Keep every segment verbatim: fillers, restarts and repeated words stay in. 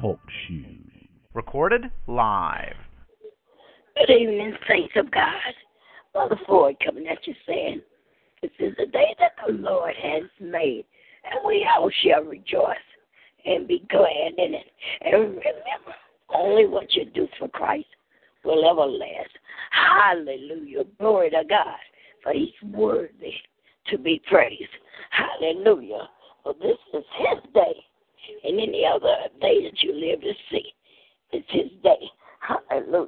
Talk shoes. Recorded live. Good evening, saints of God. Brother Floyd coming at you saying, this is the day that the Lord has made, and we all shall rejoice and be glad in it. And remember, only what you do for Christ will ever last. Hallelujah. Glory to God, for he's worthy to be praised. Hallelujah. For this is his day, and any other day that you live to see, it's his day. Hallelujah.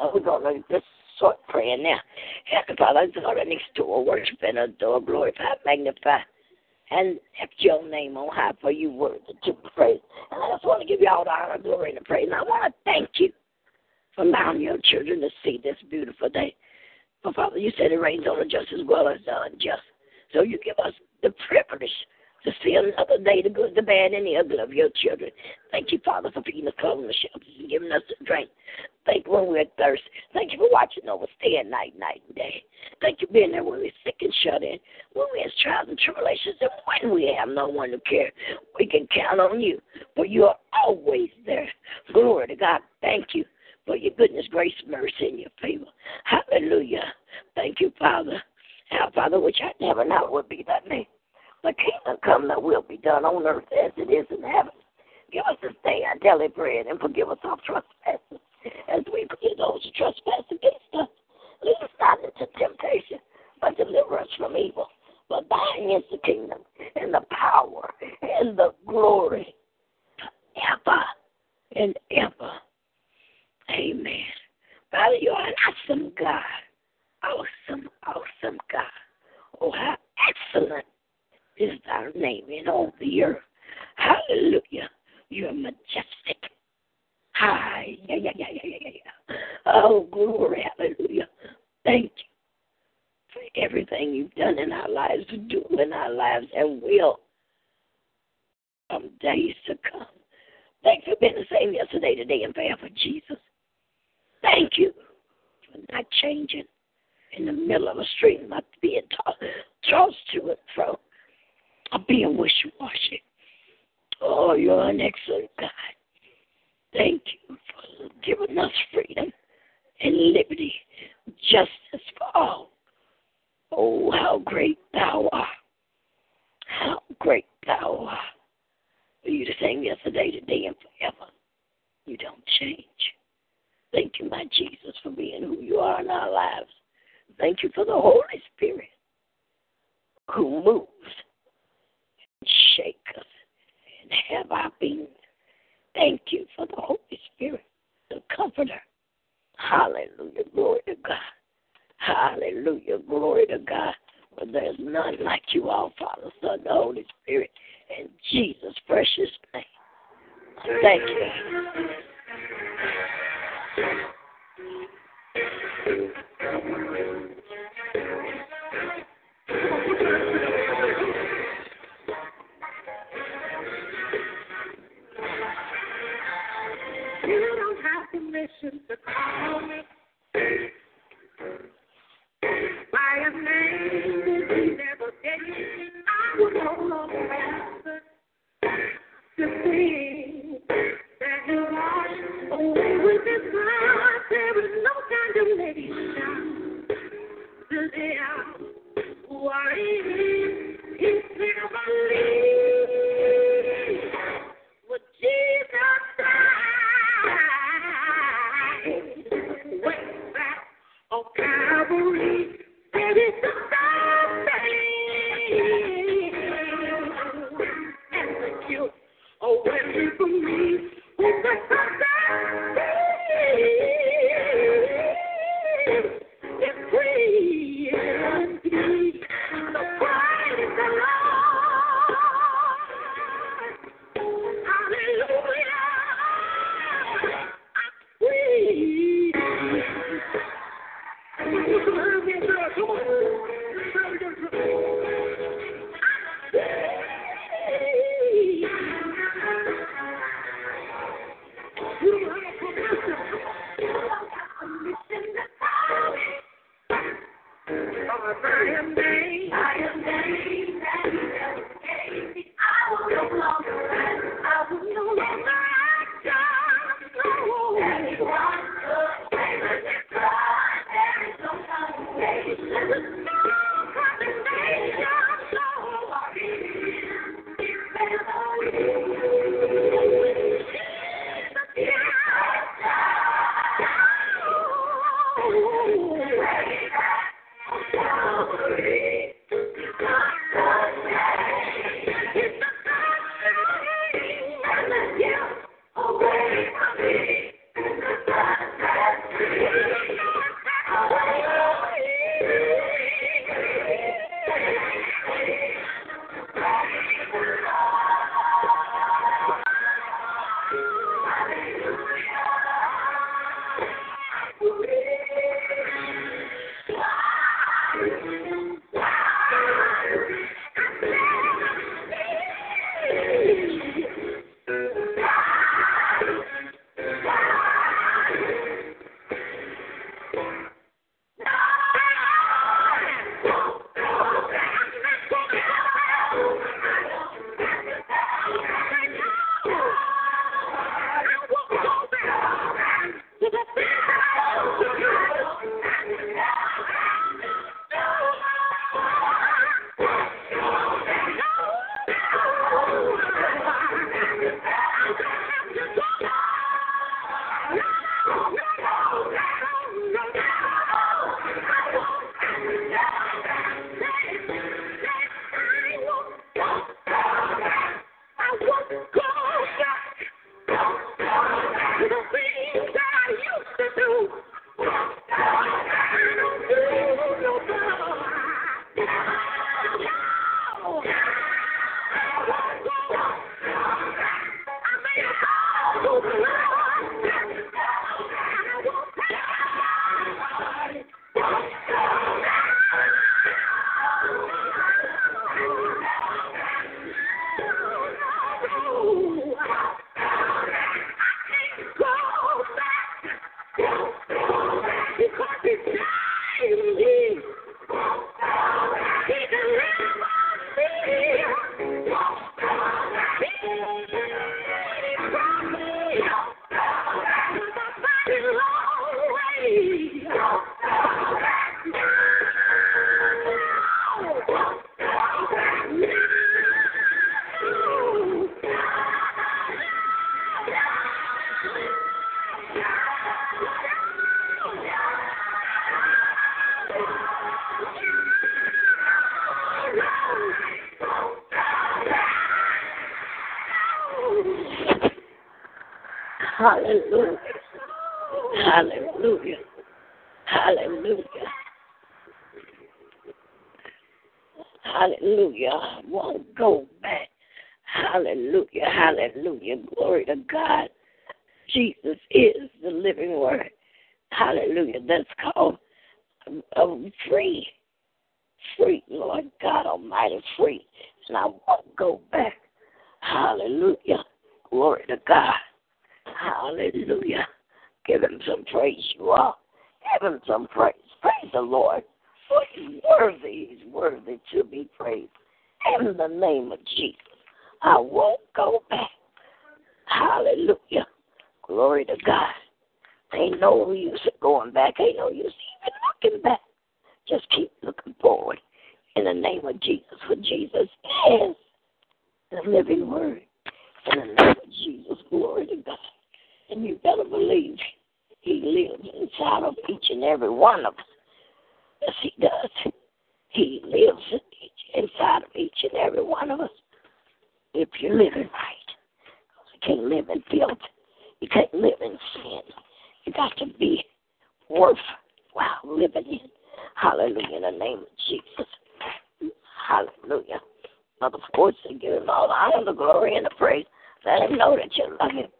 And we're going to just start praying now. Heavenly Father, I adore and extol, worship and adore, glorify, magnify, and lift your name on high, for you worthy to be praised. And I just want to give you all the honor, glory, and the praise. And I want to thank you for allowing your children to see this beautiful day. For Father, you said it rains on the just as well as the unjust. So you give us the privilege to see another day, the good, the bad, and the ugly of your children. Thank you, Father, for feeding us, clothing the shelters, and giving us a drink. Thank you when we're thirsty. Thank you for watching over us day and night, night and day. Thank you for being there when we're sick and shut in, when we're in trials and tribulations, and when we have no one to care. We can count on you, for you are always there. Glory to God. Thank you for your goodness, grace, mercy, and your favor. Hallelujah. Thank you, Father. Our Father, which art in heaven, hallowed would be thy name. The kingdom come, thy will be done on earth as it is in heaven. Give us this day our daily bread, and forgive us our trespasses, as we forgive those who trespass against us. Lead us not into temptation, but deliver us from evil. For thine is the kingdom, and the power, and the glory, ever and ever. Amen. Father, you are an awesome God. Awesome, awesome God. Oh, how excellent is thy name in all the earth. Hallelujah. You are majestic. Hi. Yeah, yeah, yeah, yeah, yeah, yeah. Oh, glory. Hallelujah. Thank you for everything you've done in our lives, do in our lives, and will from days to come. Thank you for being the same yesterday, today, and forever, Jesus. Thank you for not changing in the middle of a stream, not being tossed to and fro, or being wishy-washy. Oh, you're an excellent God. Thank you for giving us freedom and liberty, justice for all. Oh, how great thou art. How great thou art. You're the same yesterday, today, and forever. You don't change. Thank you, my Jesus, for being who you are in our lives. Thank you for the Holy Spirit who moves and shakes us and have our being. Thank you for the Holy Spirit, the Comforter. Hallelujah, glory to God. Hallelujah, glory to God. For there's none like you, all Father, Son, the Holy Spirit, in Jesus' precious name. Thank you. You don't have to listen to call me by a name that you never gave. I will no longer answer the things that you want. Only with this love there is no condemnation to them who are in His family. With Jesus died way back on Calvary. There is no thing. Hallelujah. Hallelujah. Hallelujah. Hallelujah. I won't go back. Hallelujah. Hallelujah. Glory to God. Jesus is the living word. Hallelujah. That's called um, free. Free, Lord God Almighty, free. And I won't go back. Hallelujah. Glory to God. Hallelujah. Give him some praise, you all. Give him some praise. Praise the Lord. For he's worthy. He's worthy to be praised. In the name of Jesus. I won't go back. Hallelujah. Glory to God. Ain't no use of going back. Ain't no use of even looking back. Just keep looking forward. In the name of Jesus. For Jesus is the living word. In the name of Jesus. Glory to God. And you better believe he lives inside of each and every one of us. Yes, he does. He lives in each, inside of each and every one of us. If you're living right. You can't live in filth. You can't live in sin. You got to be worthwhile living in. Hallelujah. In the name of Jesus. Hallelujah. Mother Floyd said, give him all the honor, the glory, and the praise. Let him know that you love him.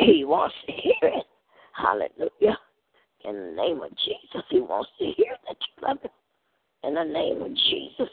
He wants to hear it. Hallelujah. In the name of Jesus, he wants to hear that you love him. In the name of Jesus.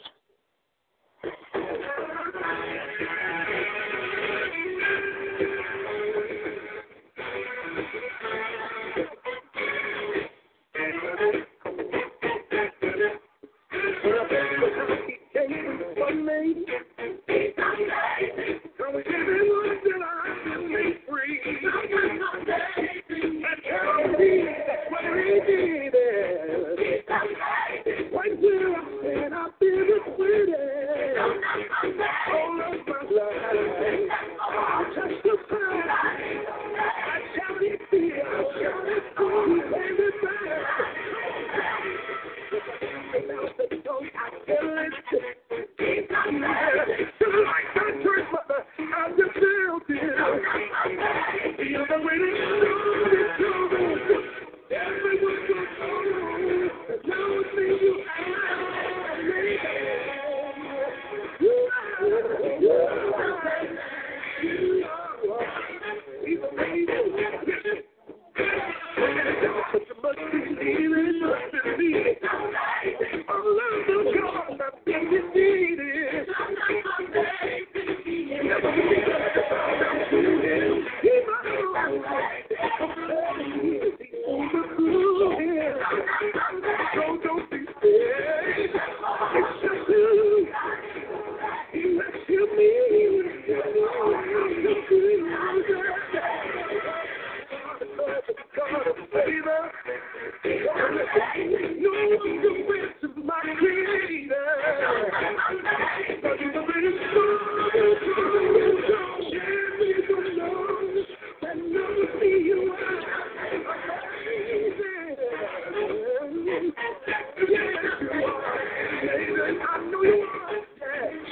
I know you understand.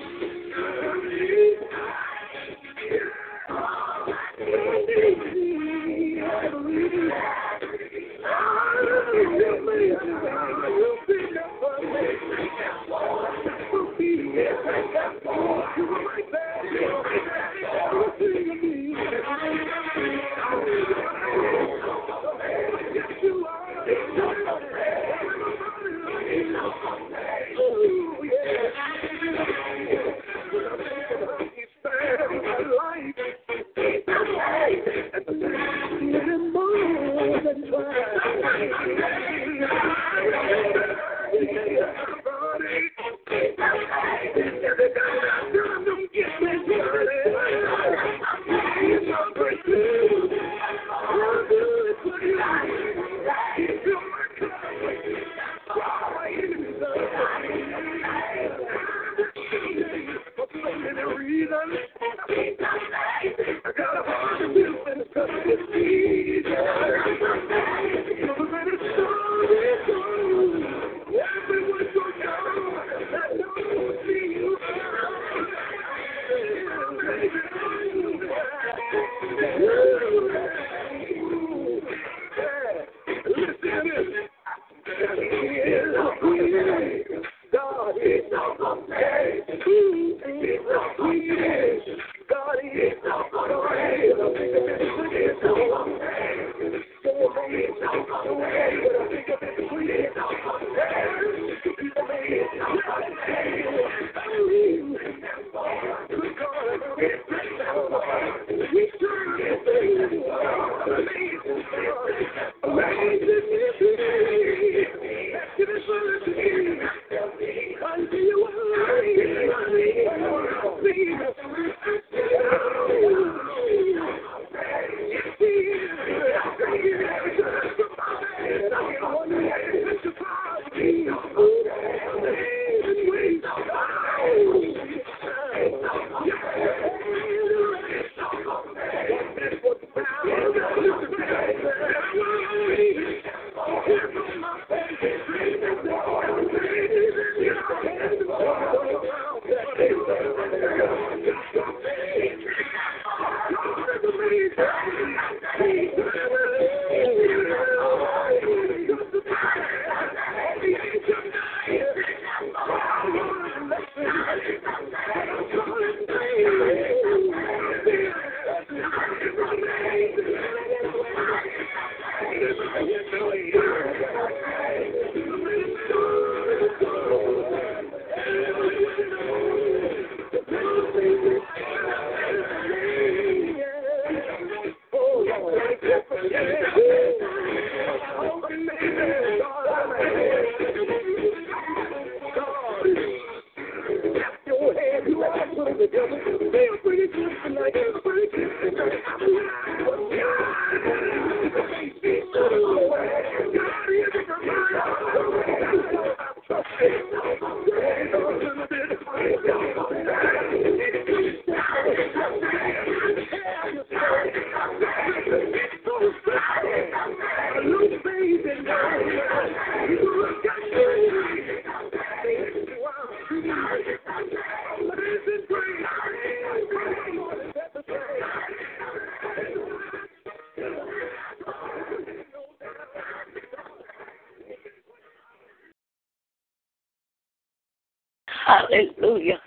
Hallelujah.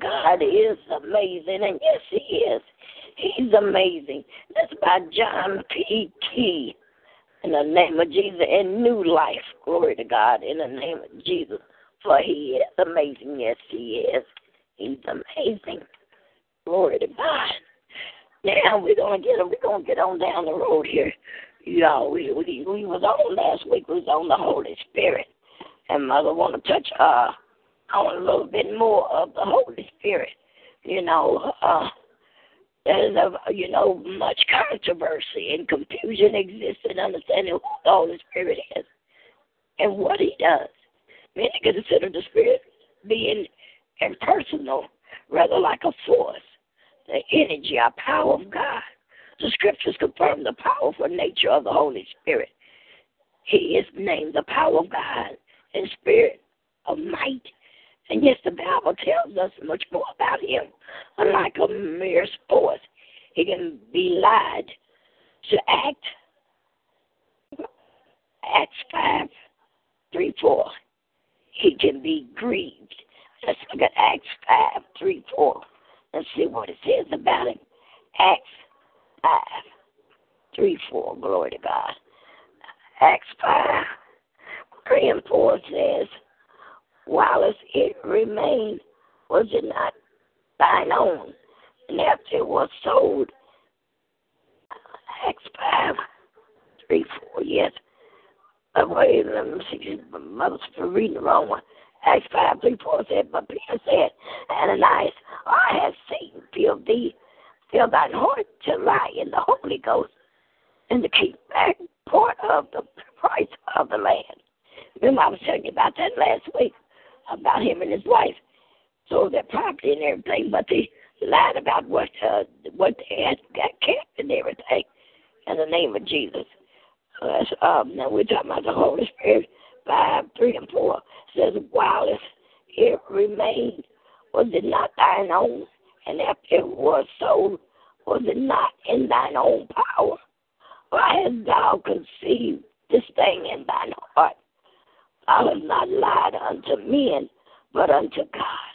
God is amazing, and yes, he is. He's amazing. That's by John P. Key, in the name of Jesus, and new life. Glory to God, in the name of Jesus, for he is amazing. Yes, he is. He's amazing. Glory to God. Now we're going to get him. We're going to get on down the road here. Y'all, we, we, we was on last week. We was on the Holy Spirit, and Mother want to touch uh. on a little bit more of the Holy Spirit. You know, uh, there's, a, you know, much controversy and confusion exists in understanding who the Holy Spirit is and what he does. Many consider the Spirit being impersonal, rather like a force, the energy, our power of God. The Scriptures confirm the powerful nature of the Holy Spirit. He is named the power of God and Spirit of might. And yes, the Bible tells us much more about him. Unlike a mere force, he can be lied to act. Acts five, three, four. He can be grieved. Let's look at Acts five, three, four. Let's see what it says about him. Acts five, three, four, glory to God. Acts five, three and four says, whilst it remained, was it not thine own? And after it was sold, Acts five, three, four, yes. But wait, let me see, I was reading the wrong one. Acts five, three, four said, but Peter said, Ananias, I have Satan filled thee, filled thine heart to lie in the Holy Ghost, and to keep back part of the price of the land. Remember, I was telling you about that last week, about him and his wife. So their property and everything, but they lied about what uh, what they had got kept and everything in the name of Jesus. Uh, um, now we're talking about the Holy Spirit. Five, three, and four says, while it remained, was it not thine own? And after it was sold, was it not in thine own power? Why hast thou conceived this thing in thine heart? Thou hast not lied unto men, but unto God.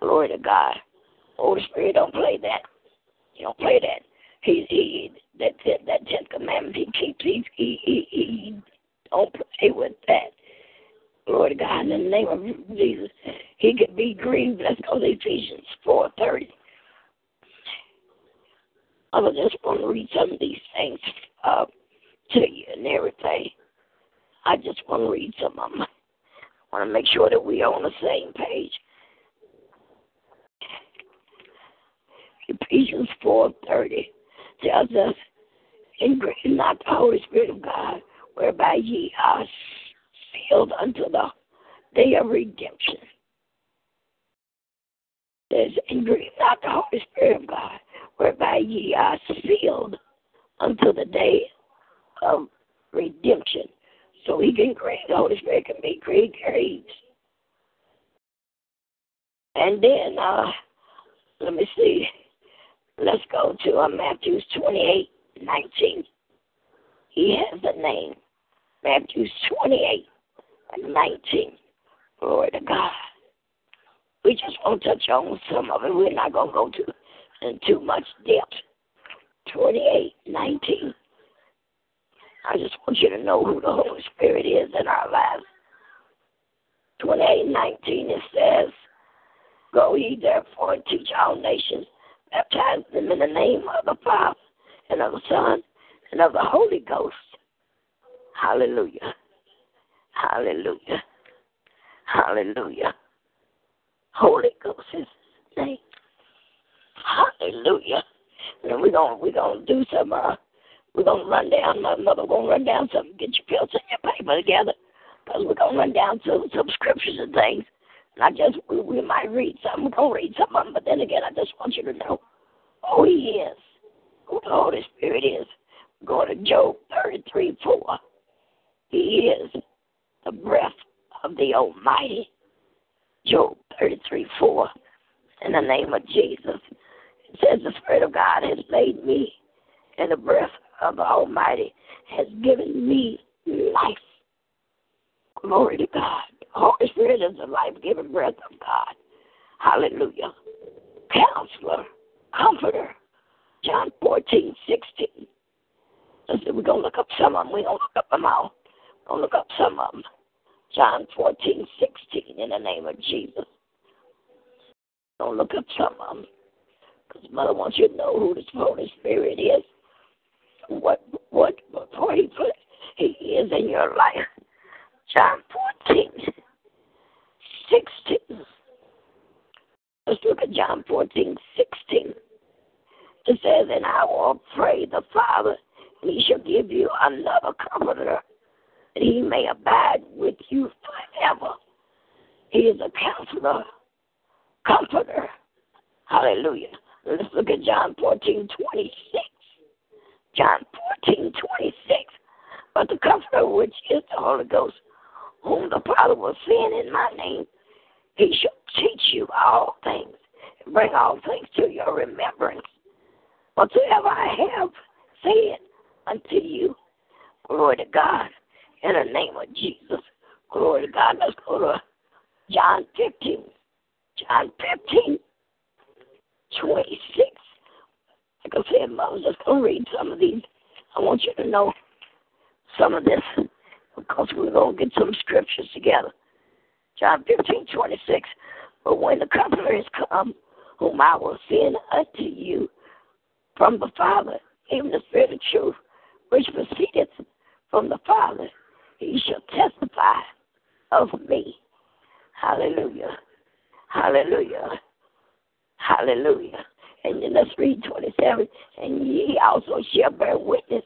Glory to God. Holy Spirit, don't play that. You don't play that. He, he that that tenth commandment he keeps. He, he, he, he don't play with that. Glory to God. In the name of Jesus, he could be grieved. Let's go to Ephesians four thirty. I was just going to read some of these things uh, to you and everything. I just want to read some of them. I want to make sure that we're on the same page. Ephesians four thirty tells us, engrave not the Holy Spirit of God, whereby ye are sealed unto the day of redemption. There's engrave not the Holy Spirit of God, whereby ye are sealed unto the day of redemption. So he can grieve, the Holy Spirit can be grieved, grieves. And then, uh, let me see. Let's go to uh, Matthew twenty-eight nineteen. He has a name. Matthew twenty-eight nineteen. Glory to God. We just want to touch on some of it. We're not going to go to in too much depth. twenty-eight nineteen. I just want you to know who the Holy Spirit is in our lives. twenty-eight nineteen, it says, go ye therefore and teach all nations, baptize them in the name of the Father, and of the Son, and of the Holy Ghost. Hallelujah. Hallelujah. Hallelujah. Holy Ghost is his name. Hallelujah. And we're going we're gonna do some, uh, we're going to run down, my mother going to run down some, get your pills and your paper together, because we're going to run down some, some scriptures and things. And I just, we, we might read something, we're going to read some of them, but then again, I just want you to know who he is, who the Holy Spirit is. Go to Job thirty-three, four. He is the breath of the Almighty. Job thirty-three, four. In the name of Jesus, it says, the Spirit of God has made me, and the breath of the Almighty has given me life. Glory to God. Holy Spirit is the life-giving breath of God. Hallelujah. Counselor, Comforter, John fourteen, sixteen. We're going to look up some of them. We're going to look up them all. We're going to look up some of them. John fourteen, sixteen, in the name of Jesus. We're going to look up some of them. Because Mother wants you to know who this Holy Spirit is. What, what, what he, put, he is in your life. John fourteen, sixteen. Let's look at John fourteen, sixteen. It says, and I will pray the Father, and he shall give you another comforter, that he may abide with you forever. He is a counselor, comforter. Hallelujah. Let's look at John fourteen, twenty-six. John fourteen, twenty-six. But the Comforter, which is the Holy Ghost, whom the Father will send in my name, he shall teach you all things and bring all things to your remembrance. Whatsoever I have said unto you, glory to God, in the name of Jesus, glory to God. Let's go to John fifteen. John fifteen, twenty-six. Like I said, I was just going to read some of these. I want you to know some of this because we're going to get some scriptures together. John fifteen twenty-six. But when the Comforter is come, whom I will send unto you from the Father, even the Spirit of truth, which proceedeth from the Father, he shall testify of me. Hallelujah. Hallelujah. Hallelujah. And then let's read twenty-seven. And ye also shall bear witness,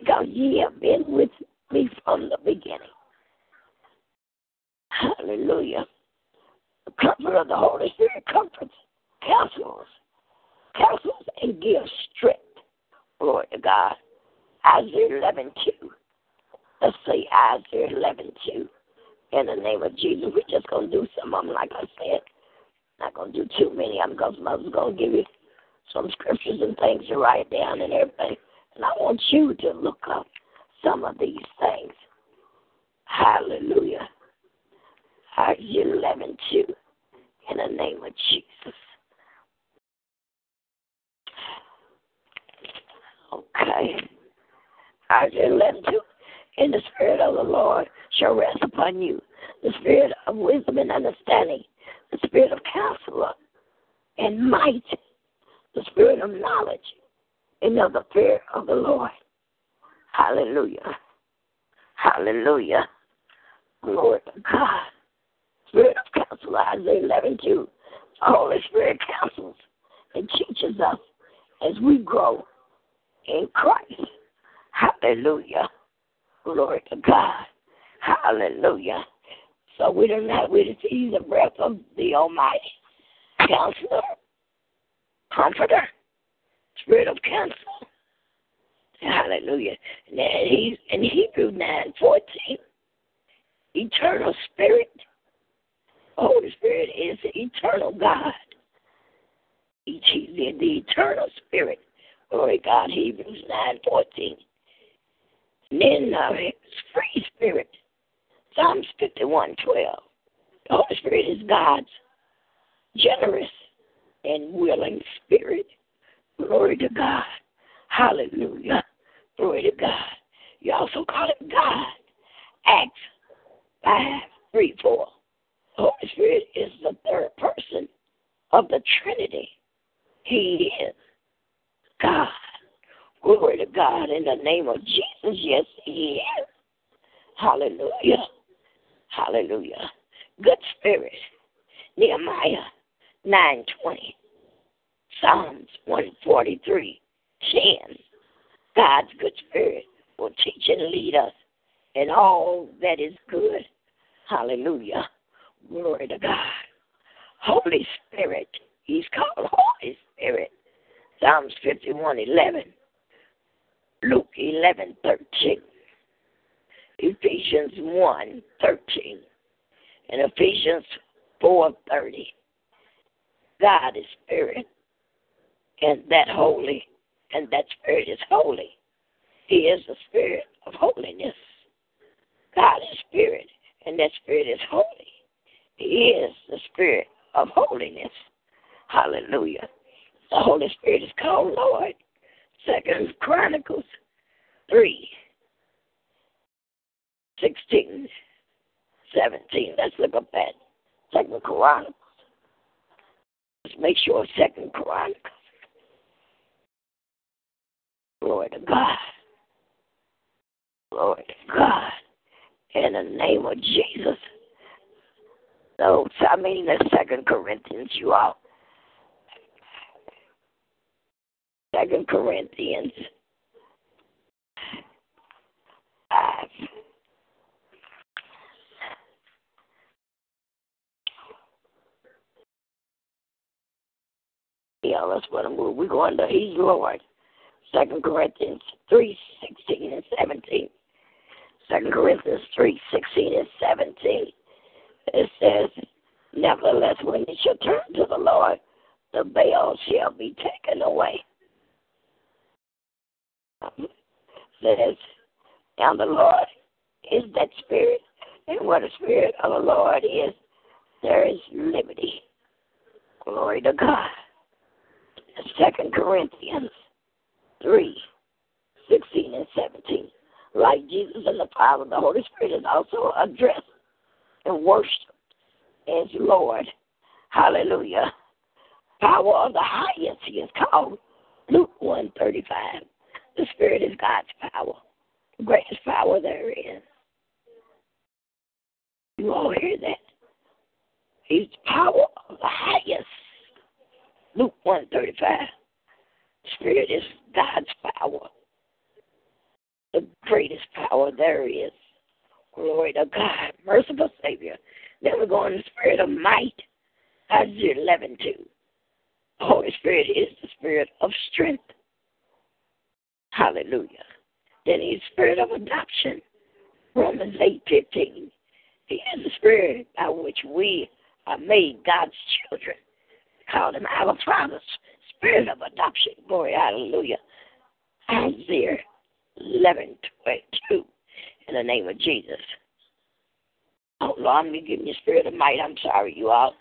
because ye have been with me from the beginning. Hallelujah. The comfort of the Holy Spirit comforts, counsels, counsels, and gives strength. Glory to God. Isaiah eleven two. Let's say Isaiah eleven two. In the name of Jesus, we're just going to do some of them, like I said. Not going to do too many of them because Mother's going to give you some scriptures and things to write down and everything. And I want you to look up some of these things. Hallelujah. Isaiah eleven two. In the name of Jesus. Okay. Isaiah eleven two. And the Spirit of the Lord shall rest upon you, the Spirit of wisdom and understanding, the Spirit of counsel and might, the Spirit of knowledge, and of the fear of the Lord. Hallelujah. Hallelujah. Glory to God. Spirit of counsel, Isaiah eleven two. The Holy Spirit counsels and teaches us as we grow in Christ. Hallelujah. Glory to God. Hallelujah. So we do not, we receive the breath of the Almighty. Counselor, Comforter, Spirit of Counsel. Hallelujah. And he's in Hebrew nine fourteen. Eternal Spirit. The Holy Spirit is the eternal God. He's the, the eternal Spirit. Glory to God. Hebrews nine fourteen. And then uh, free spirit, Psalms fifty-one twelve. The Holy Spirit is God's generous and willing spirit. Glory to God. Hallelujah. Glory to God. You also call it God. Acts five three four. The Holy Spirit is the third person of the Trinity. He is God. Glory to God. In the name of Jesus, yes, he is. Hallelujah. Hallelujah. Good Spirit. Nehemiah nine twenty. Psalms one forty-three ten. God's good Spirit will teach and lead us in all that is good. Hallelujah. Glory to God. Holy Spirit. He's called Holy Spirit. Psalms fifty-one eleven. Luke eleven thirteen, Ephesians one thirteen, and Ephesians four thirty. God is Spirit, and that holy, and that Spirit is holy. He is the Spirit of holiness. God is Spirit, and that Spirit is holy. He is the Spirit of holiness. Hallelujah. The Holy Spirit is called Lord. Second Chronicles three, sixteen, seventeen. Let's look up that. Second Chronicles. Let's make sure Second Chronicles. Glory to God. Glory to God. In the name of Jesus. So, I mean, that's Second Corinthians, you all. Second Corinthians five. Yeah, that's what I'm going. We're going to He's Lord. Second Corinthians three, sixteen and seventeen. Second Corinthians three, sixteen and seventeen. It says, nevertheless, when it shall turn to the Lord, the veil shall be taken away. Says, and the Lord is that Spirit, and where the Spirit of the Lord is, there is liberty. Glory to God. Second Corinthians three, sixteen and seventeen, like Jesus and the power of the Holy Spirit is also addressed and worshiped as Lord. Hallelujah. Power of the highest, he is called. Luke one thirty-five. The Spirit is God's power, the greatest power there is. You all hear that? He's the power of the highest. Luke one thirty-five. Spirit is God's power, the greatest power there is. Glory to God, merciful Savior. Then we go in the spirit of might. Isaiah eleven two. The Holy Spirit is the spirit of strength. Hallelujah. Then he's the spirit of adoption. Romans eight fifteen. He is the spirit by which we are made God's children. Called him our Father, spirit of adoption. Glory, hallelujah. Isaiah eleven twenty-two. In the name of Jesus. Oh, Lord, I'm going to give you a spirit of might. I'm sorry, you all.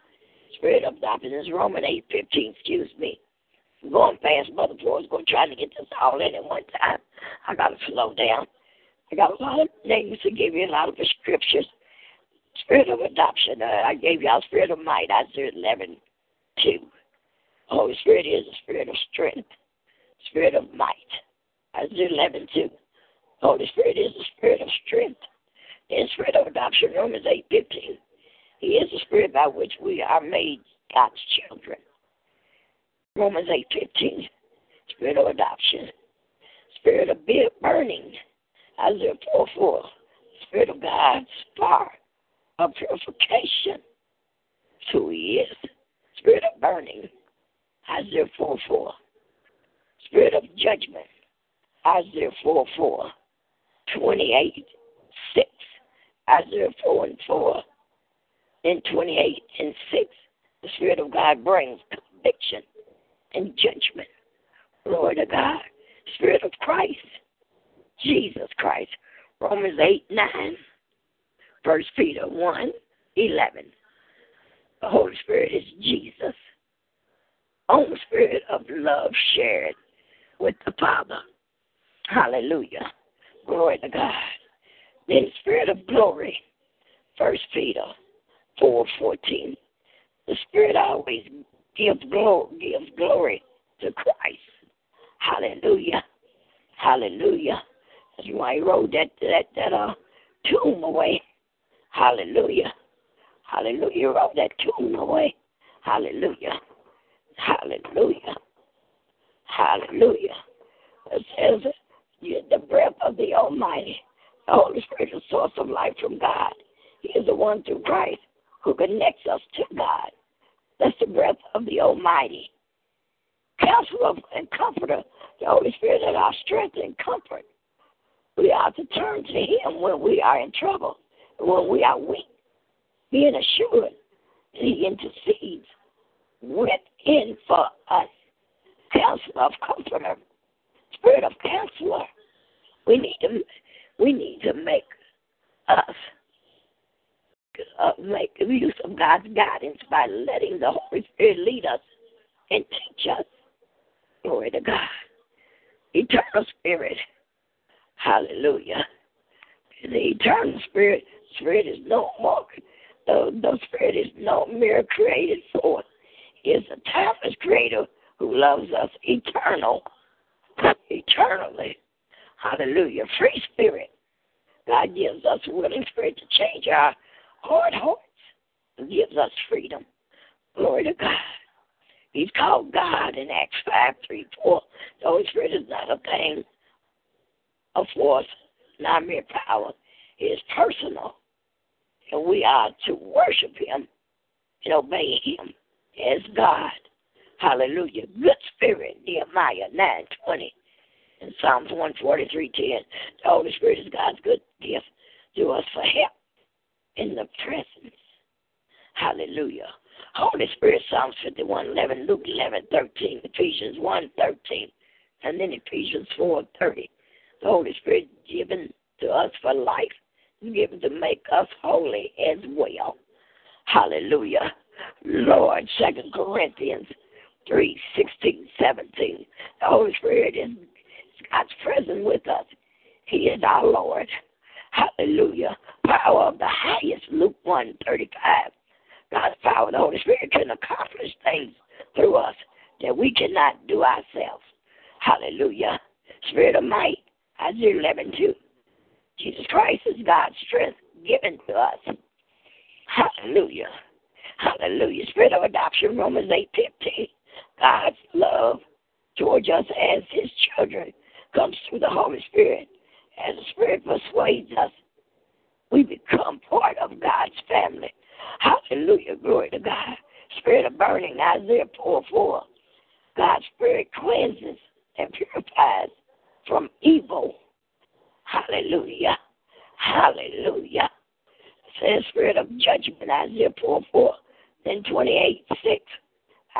Spirit of adoption is Romans eight fifteen. Excuse me. I'm going fast, Brother Floyd. I'm going to try to get this all in at one time. I got to slow down. I got a lot of names to give you, a lot of prescriptions. Spirit of adoption. Uh, I gave y'all spirit of might. Isaiah eleven two. Holy Spirit is the spirit of strength. Spirit of might. Isaiah eleven two. Holy Spirit is the spirit of strength. The spirit of adoption, Romans eight fifteen. He is the spirit by which we are made God's children. Romans eight fifteen. Spirit of adoption. Spirit of burning. Isaiah four four. Spirit of God's fire of purification. That's who he is. Spirit of burning. Isaiah four four. Spirit of judgment. Isaiah four four. twenty-eight six, Isaiah four and four, and twenty-eight and six, the Spirit of God brings conviction and judgment. Glory to God, Spirit of Christ, Jesus Christ, Romans eight nine, First Peter one eleven. The Holy Spirit is Jesus, own Spirit of love shared with the Father. Hallelujah. Glory to God. Then spirit of glory, First Peter four fourteen. The Spirit always gives glory, gives glory to Christ. Hallelujah. Hallelujah. That's why he rolled that that, that uh, tomb away. Hallelujah. Hallelujah. He rolled that tomb away. Hallelujah. Hallelujah. Hallelujah. It says it. The breath of the Almighty, the Holy Spirit, the source of life from God. He is the one through Christ who connects us to God. That's the breath of the Almighty. Counselor and Comforter, the Holy Spirit is our strength and comfort. We are to turn to Him when we are in trouble, when we are weak, being assured that He intercedes within for us. Counselor, Comforter. Spirit of counselor, we need to we need to make us uh, make use of God's guidance by letting the Holy Spirit lead us and teach us. Glory to God, eternal Spirit, hallelujah. The eternal Spirit, Spirit is no more. The, the Spirit is no mere created force. He is a timeless Creator who loves us eternal. Eternally. Hallelujah. Free spirit. God gives us a willing spirit to change our hard hearts and gives us freedom. Glory to God. He's called God in Acts five three four. The Holy Spirit is not a thing, a force, not mere power. It is personal. And we are to worship Him and obey Him as God. Hallelujah. Good Spirit, Nehemiah nine twenty, and Psalms one forty-three ten. The Holy Spirit is God's good gift to us for help in the presence. Hallelujah. Holy Spirit, Psalms fifty-one eleven, Luke eleven thirteen, Ephesians one thirteen, and then Ephesians four thirty. The Holy Spirit given to us for life, given to make us holy as well. Hallelujah. Lord, Second Corinthians three sixteen, seventeen. The Holy Spirit is God's presence with us. He is our Lord. Hallelujah. Power of the highest, Luke one thirty-five. God's power, the Holy Spirit can accomplish things through us that we cannot do ourselves. Hallelujah. Spirit of might, Isaiah eleven two. Jesus Christ is God's strength given to us. Hallelujah. Hallelujah. Spirit of adoption, Romans eight fifteen. God's love towards us as his children comes through the Holy Spirit. As the Spirit persuades us, we become part of God's family. Hallelujah. Glory to God. Spirit of burning, Isaiah four four. God's Spirit cleanses and purifies from evil. Hallelujah. Hallelujah. Says Spirit of judgment, Isaiah four four. Then twenty-eight six.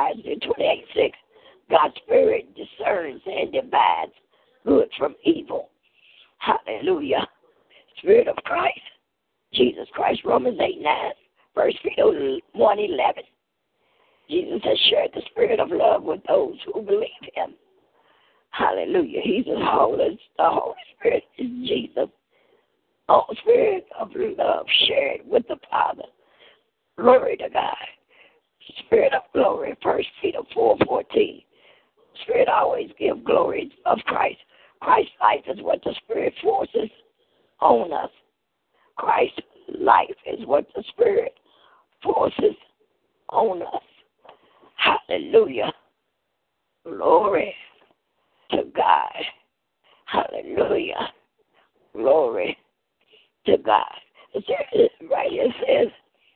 Isaiah twenty-eight six. God's Spirit discerns and divides good from evil. Hallelujah. Spirit of Christ, Jesus Christ, Romans eight nine. First Peter one eleven. Jesus has shared the spirit of love with those who believe him. Hallelujah. He's as holy. The Holy Spirit is Jesus. The spirit of love shared with the Father. Glory to God. Spirit of glory, First Peter four fourteen. Spirit always gives glory of Christ. Christ's life is what the Spirit forces on us. Christ's life is what the Spirit forces on us. Hallelujah. Glory to God. Hallelujah. Glory to God. Right here it says,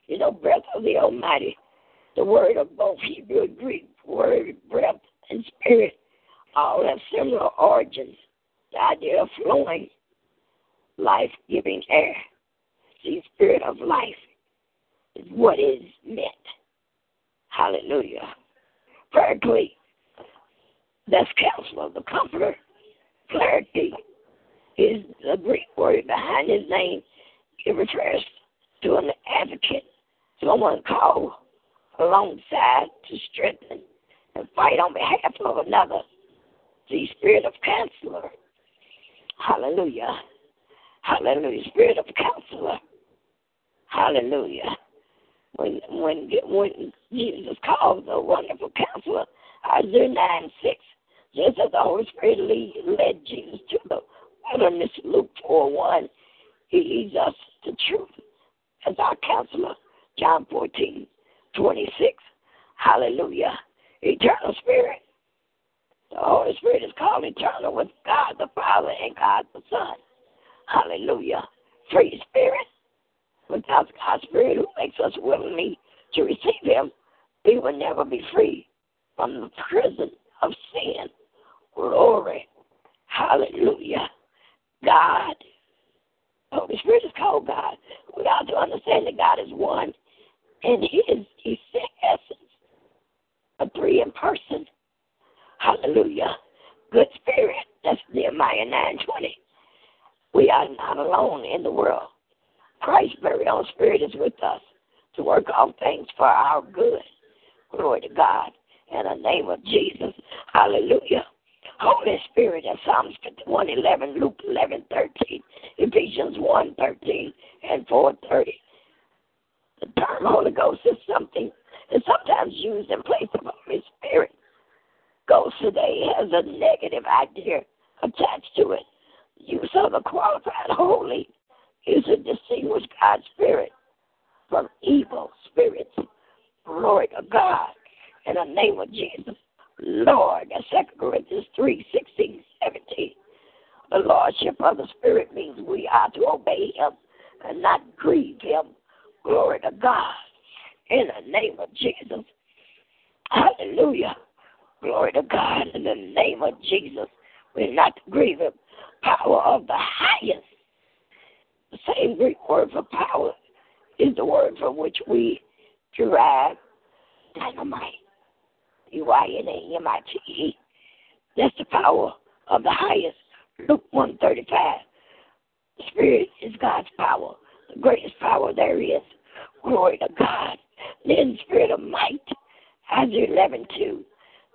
you know, breath of the Almighty. The word of both Hebrew and Greek word, breath and spirit, all have similar origins. The idea of flowing, life-giving air. See, spirit of life is what is meant. Hallelujah. Paraclete, that's counselor, the comforter. Clarity is the Greek word behind his name. It refers to an advocate, someone called alongside to strengthen and fight on behalf of another. The spirit of counselor. Hallelujah. Hallelujah. Spirit of counselor. Hallelujah. When when when Jesus called the wonderful counselor, Isaiah nine six, just as the Holy Spirit lead, led Jesus to the wilderness, Luke four one, he leads us to truth as our counselor, John fourteen twenty-six. Hallelujah. Eternal Spirit. The Holy Spirit is called eternal with God the Father and God the Son. Hallelujah. Free Spirit. Without God's Spirit who makes us willingly to receive him, we will never be free from the prison of sin. Glory. Hallelujah. God. The Holy Spirit is called God. We ought to understand that God is one in his essence, a three in person. Hallelujah. Good Spirit. That's Nehemiah nine twenty. We are not alone in the world. Christ's very own Spirit is with us to work all things for our good. Glory to God. In the name of Jesus. Hallelujah. Holy Spirit in Psalms fifty-one eleven, Luke eleven thirteen, Ephesians one thirteen, and four thirty. The term Holy Ghost is something that's sometimes used in place of Holy Spirit. Ghost today has a negative idea attached to it. Use of the qualified holy is to distinguish God's Spirit from evil spirits. Glory to God. In the name of Jesus, Lord, Second Corinthians three sixteen seventeen. The lordship of the Spirit means we are to obey him and not grieve him. Glory to God. In the name of Jesus. Hallelujah. Glory to God. In the name of Jesus, we're not to grieve him. Power of the highest. The same Greek word for power is the word from which we derive dynamite. D Y N A M I T E. That's the power of the highest. Luke one thirty-five. The Spirit is God's power. The greatest power there is. Glory to God. Then Spirit of might. Isaiah eleven two.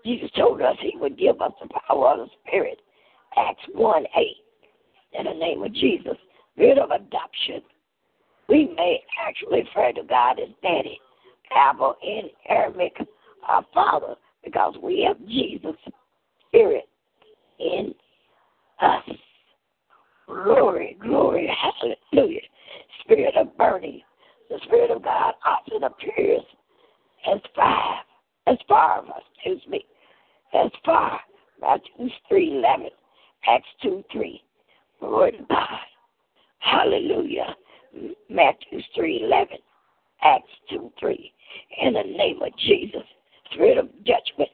Jesus told us he would give us the power of the Spirit, Acts one eight. In the name of Jesus, spirit of adoption. We may actually refer to God as Daddy, Abba in Aramaic, our Father, because we have Jesus' Spirit in us. Glory, glory, hallelujah. Spirit of burning. The Spirit of God often appears as fire, as far, excuse me, as far, Matthew three eleven, Acts two three. Lord God, hallelujah, Matthew three eleven, Acts two three. In the name of Jesus, Spirit of judgment.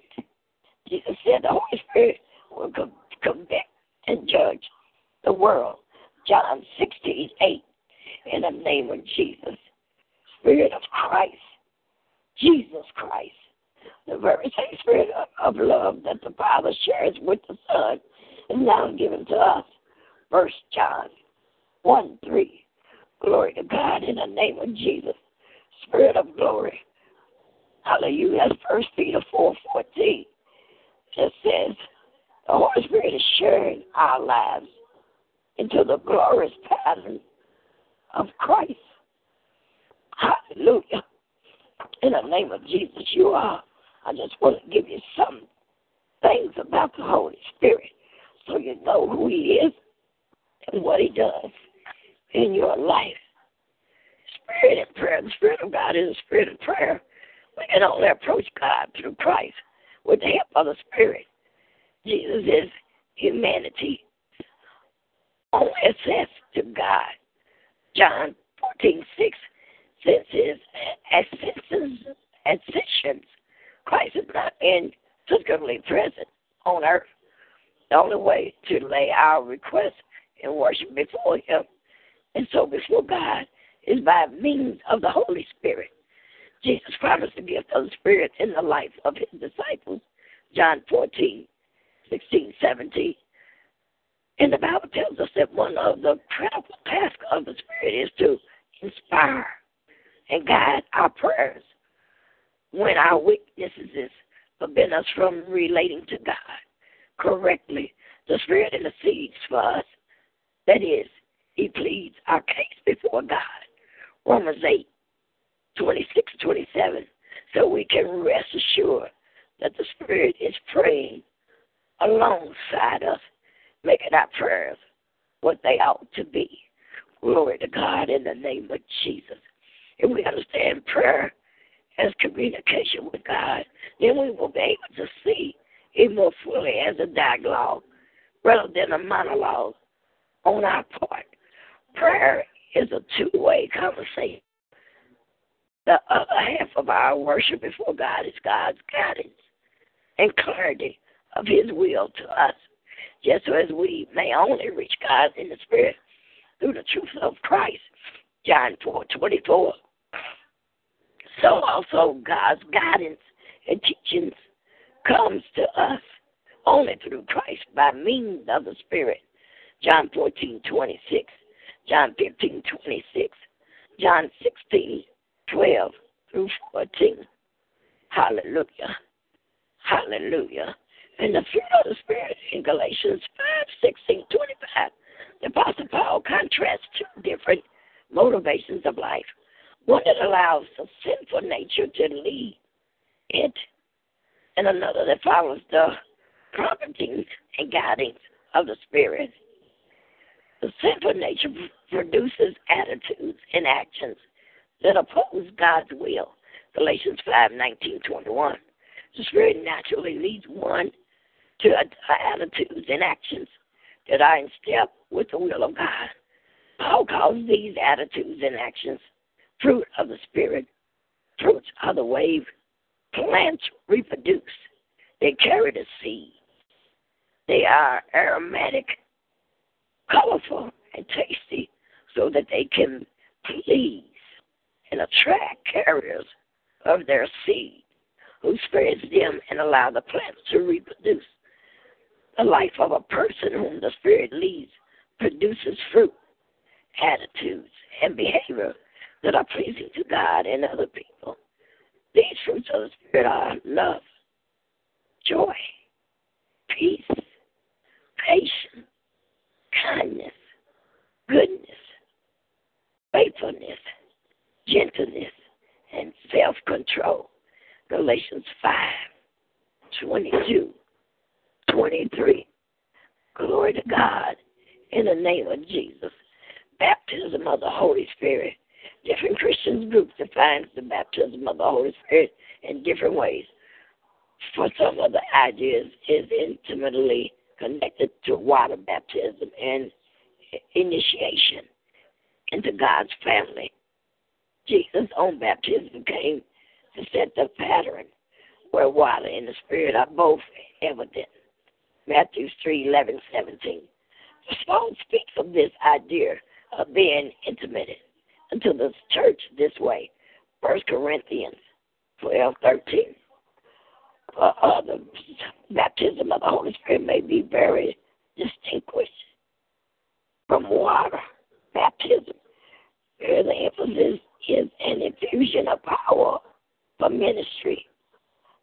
Jesus said the Holy Spirit will convict and judge the world. John sixteen eight. In the name of Jesus, Spirit of Christ, Jesus Christ, the very same Spirit of, of love that the Father shares with the Son is now given to us. First John one three. Glory to God in the name of Jesus. Spirit of glory. Hallelujah. That's First Peter four fourteen. It says the Holy Spirit is sharing our lives into the glorious pattern of Christ. Hallelujah. In the name of Jesus, you are. I just want to give you some things about the Holy Spirit so you know who he is and what he does in your life. Spirit of prayer. The Spirit of God is a spirit of prayer. We can only approach God through Christ with the help of the Spirit. Jesus is humanity. Only access to God. John fourteen six says his ascensions. Christ is not in physically present on earth. The only way to lay our requests and worship before him and so before God is by means of the Holy Spirit. Jesus promised the gift of the Spirit in the life of his disciples, John fourteen sixteen seventeen. And the Bible tells us that one of the critical tasks of the Spirit is to inspire and guide our prayers when our weaknesses prevent us from relating to God correctly. The Spirit intercedes for us. That is, he pleads our case before God. Romans eight twenty-six twenty-seven. So we can rest assured that the Spirit is praying alongside us, making our prayers what they ought to be. Glory to God in the name of Jesus. If we understand prayer as communication with God, then we will be able to see it more fully as a dialogue rather than a monologue on our part. Prayer is a two-way conversation. The other half of our worship before God is God's guidance and clarity of his will to us. Just as we may only reach God in the Spirit through the truth of Christ, John four twenty-four. So also God's guidance and teachings comes to us only through Christ by means of the Spirit. John fourteen twenty-six, John fifteen twenty-six, John sixteen twelve through fourteen. Hallelujah. Hallelujah. And the fruit of the Spirit in Galatians five sixteen twenty-five, the Apostle Paul contrasts two different motivations of life. One that allows the sinful nature to lead it, and another that follows the promptings and guidings of the Spirit. The sinful nature produces attitudes and actions that oppose God's will. Galatians five nineteen twenty-one. The Spirit naturally leads one to attitudes and actions that are in step with the will of God. Paul calls these attitudes and actions fruit of the Spirit. Fruits are the way plants reproduce. They carry the seed. They are aromatic, colorful, and tasty so that they can please and attract carriers of their seed who spreads them and allow the plants to reproduce. The life of a person whom the Spirit leads produces fruit, attitudes, and behavior that are pleasing to God and other people. These fruits of the Spirit are love, joy, peace, patience, kindness, goodness, faithfulness, gentleness, and self-control. Galatians five, twenty-two, twenty-three. Glory to God in the name of Jesus. Baptism of the Holy Spirit. Different Christian groups define the baptism of the Holy Spirit in different ways. For some of the ideas is intimately connected to water baptism and initiation into God's family. Jesus' own baptism came to set the pattern where water and the Spirit are both evident. Matthew three, eleven, seventeen. The song speaks of this idea of being intimated into the church this way. First Corinthians twelve, thirteen. Uh, uh, the baptism of the Holy Spirit may be very distinguished from water baptism. Here the emphasis is an infusion of power for ministry.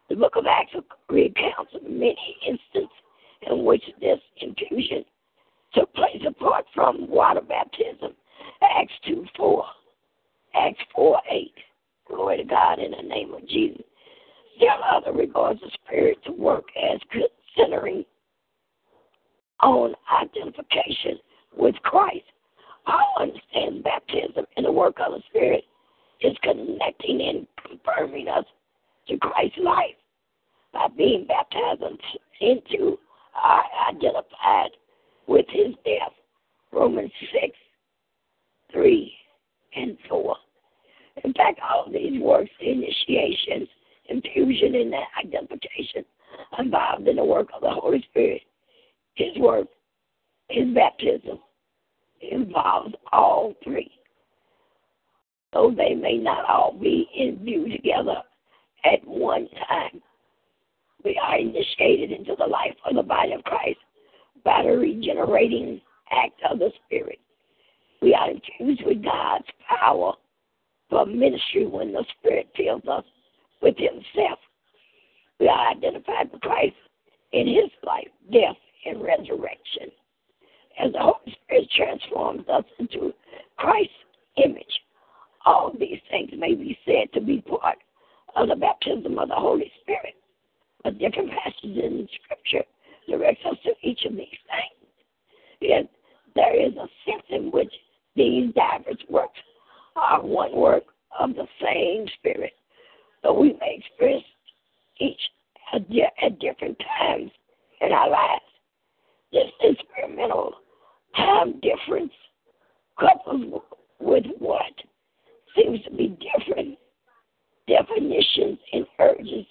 The book of Acts recounts many instances in which this infusion took place apart from water baptism. Acts two four, Acts four eight. Glory to God in the name of Jesus. Still other regards the Spirit to work as centering on identification with Christ. Paul understands baptism and the work of the Spirit is connecting and confirming us to Christ's life by being baptized into our identified with his death. Romans six, three, and four. In fact, all of these works, initiations, infusion, and identification involved in the work of the Holy Spirit. His work, his baptism, involves all three. Though they may not all be imbued together at one time, we are initiated into the life of the body of Christ by the regenerating act of the Spirit. We are infused with God's power for ministry when the Spirit fills us with himself. We are identified with Christ in his life, death, and resurrection. As the Holy Spirit transforms us into Christ's image, all these things may be said to be part of the baptism of the Holy Spirit. But different passages in Scripture direct us to each of these things. Yet there is a sense in which these diverse works are one work of the same Spirit, though we may experience each at different times in our lives. This experimental time difference, coupled with what seems to be different definitions and urges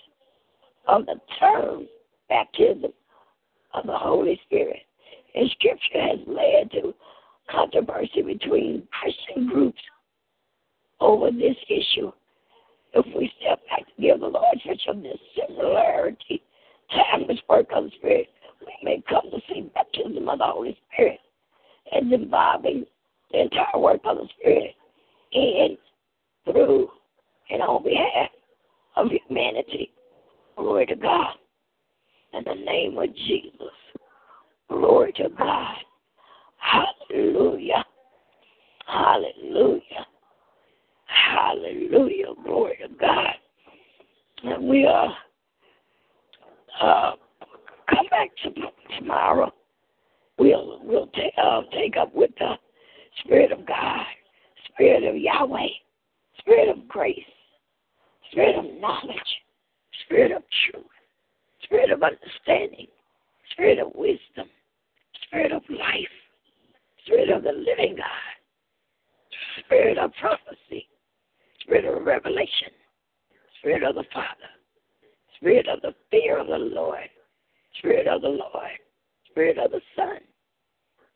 of the term baptism of the Holy Spirit, in Scripture has led to controversy between Christian groups over this issue. If we step back to give the Lord such of this similarity, timeless work of the Spirit, we may come to see baptism of the Holy Spirit as involving the entire work of the Spirit in, through, and on behalf of humanity. Glory to God. In the name of Jesus. Glory to God. Hallelujah. Hallelujah. Hallelujah. Glory to God. And we are uh, come back tomorrow. We'll we'll t- uh, take up with the Spirit of God, Spirit of Yahweh, Spirit of grace, Spirit of knowledge, Spirit of truth, Spirit of understanding, Spirit of wisdom, Spirit of life, Spirit of the living God, Spirit of prophecy, Spirit of revelation, Spirit of the Father, Spirit of the fear of the Lord, Spirit of the Lord, Spirit of the Son,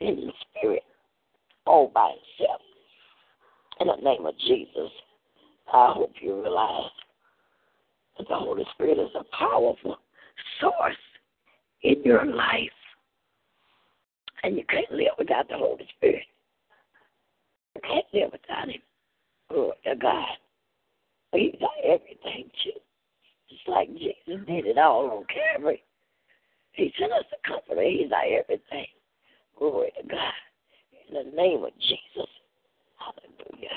and the Spirit all by itself. In the name of Jesus, I hope you realize that the Holy Spirit is a powerful source in your life. And you can't live without the Holy Spirit. You can't live without him. Glory to God. He's got everything, too. Just like Jesus did it all on Calvary. He sent us a comforter. He's our everything. Glory to God. In the name of Jesus. Hallelujah.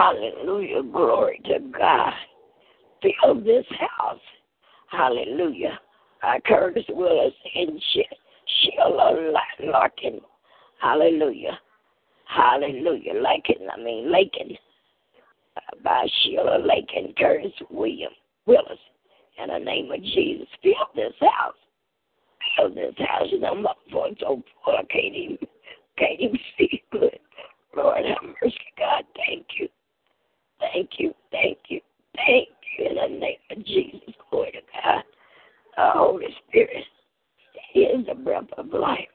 Hallelujah. Glory to God. Fill this house. Hallelujah. Uh, Curtis Willis and Sheila Lakin. Hallelujah. Hallelujah. Lakin, I mean, Lakin. Uh, by Sheila Lakin, Curtis William Willis. In the name of Jesus, fill this house. Fill this house. You know, my voice so full, I can't even, can't even see good. Lord, have mercy, God. Thank you. Thank you. Thank you. Thank you. In the name of Jesus, glory to God. The Holy Spirit, He is the breath of life.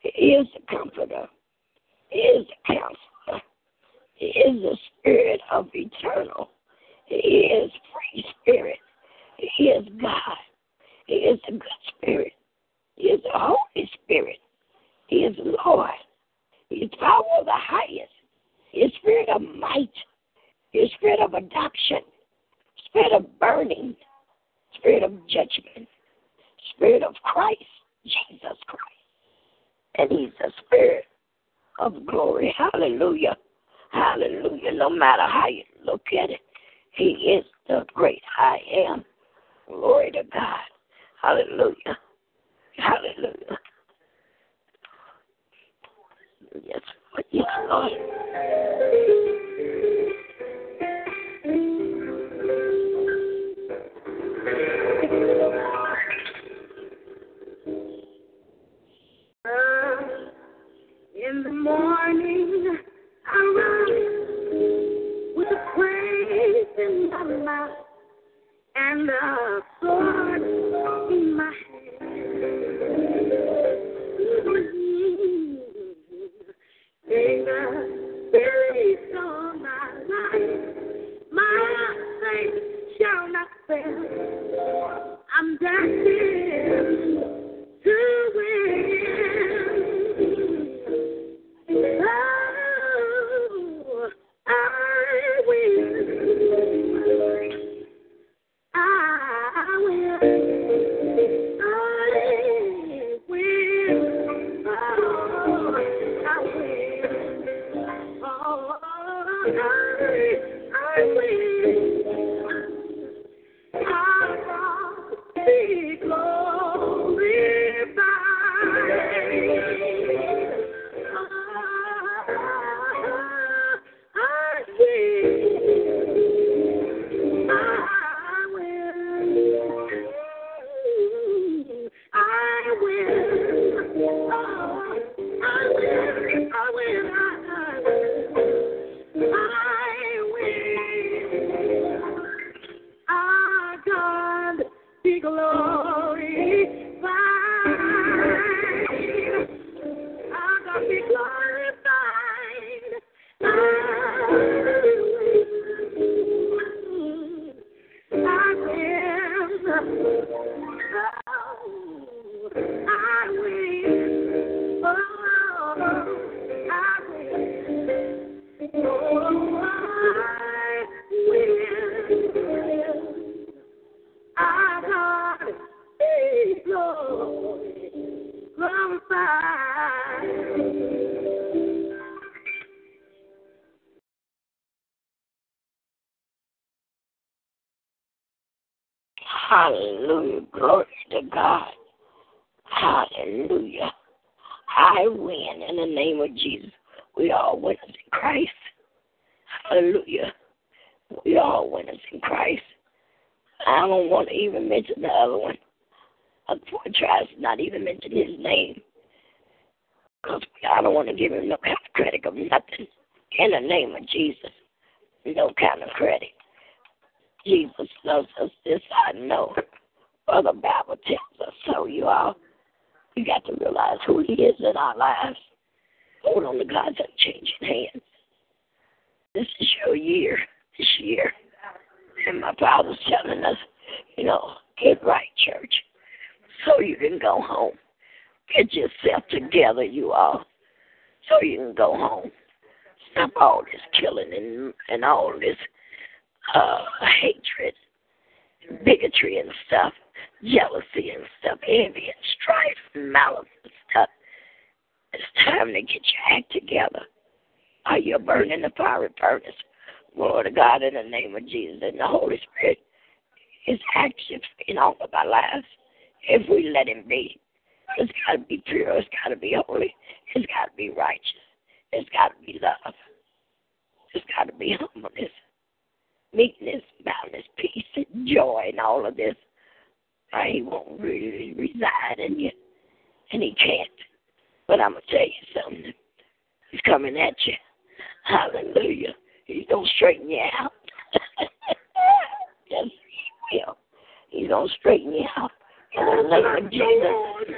He is the comforter. He is the counselor. He is the spirit of eternal. He is free spirit. He is God. He is the good spirit. He is the Holy Spirit. He is Lord. He is power of the highest. He is spirit of might. He is spirit of adoption. Spirit of burning. Spirit of judgment. Spirit of Christ. Jesus Christ. And He's the spirit of glory. Hallelujah. Hallelujah. No matter how you look at it, He is the great I am. Glory to God. Hallelujah. Hallelujah. Yes, yes, Lord. In the morning, I rise with a praise in my mouth and a sword in my hand. Amen. There is all my life. My faith shall not fail. I'm dancing to win. Oh, I will. I will. I will. Oh, I will. I, I will, I will be glorified. I, I will, I will, I will, I will, I will, I will. Hallelujah. Glory to God. Hallelujah. I win in the name of Jesus. We all winners in Christ. Hallelujah. We all winners in Christ. I don't want to even mention the other one. I try to not even mention his name because I don't want to give him no kind of credit of nothing. In the name of Jesus, no kind of credit. Jesus loves us, this I know. For the Bible tells us so, you all. You got to realize who He is in our lives. Hold on to God's unchanging hands. This is your year, this year. And my Father's telling us, you know, get right, church, so you can go home. Get yourself together, you all, so you can go home. Stop all this killing and, and all this Uh, hatred, bigotry and stuff, jealousy and stuff, envy and strife and malice and stuff. It's time to get your act together. Are you burning the fiery furnace? glory to God, in the name of Jesus, and the Holy Spirit is active in all of our lives if we let him be. It's got to be pure. It's got to be holy. It's got to be righteous. It's got to be love. It's got to be humbleness, meekness, boundless, peace, and joy, and all of this. Right? He won't really reside in you, and he can't. But I'm going to tell you something. He's coming at you. Hallelujah. He's going to straighten you out. Yes, he will. He's going to straighten you out. In the name of Jesus.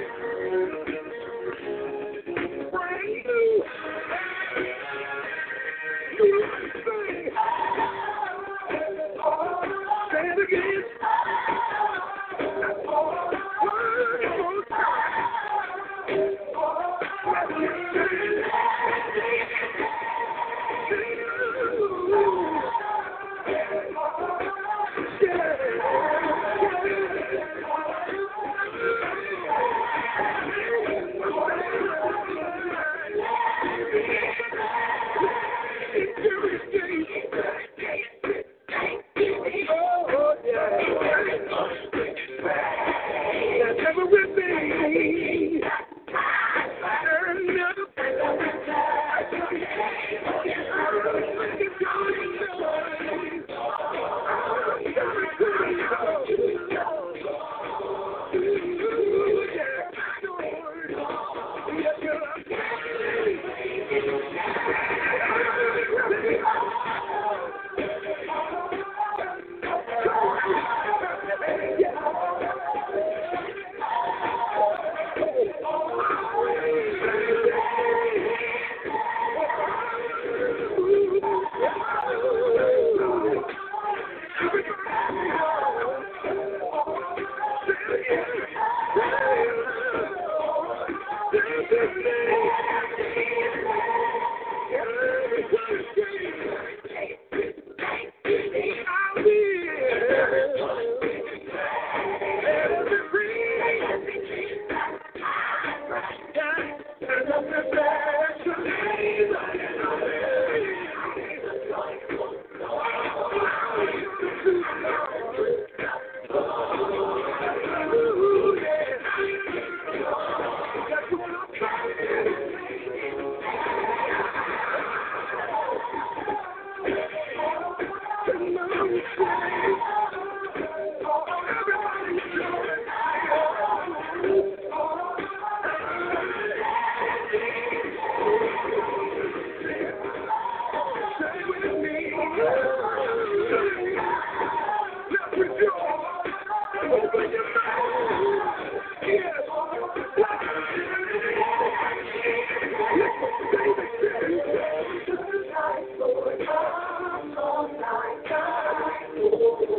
Thank you.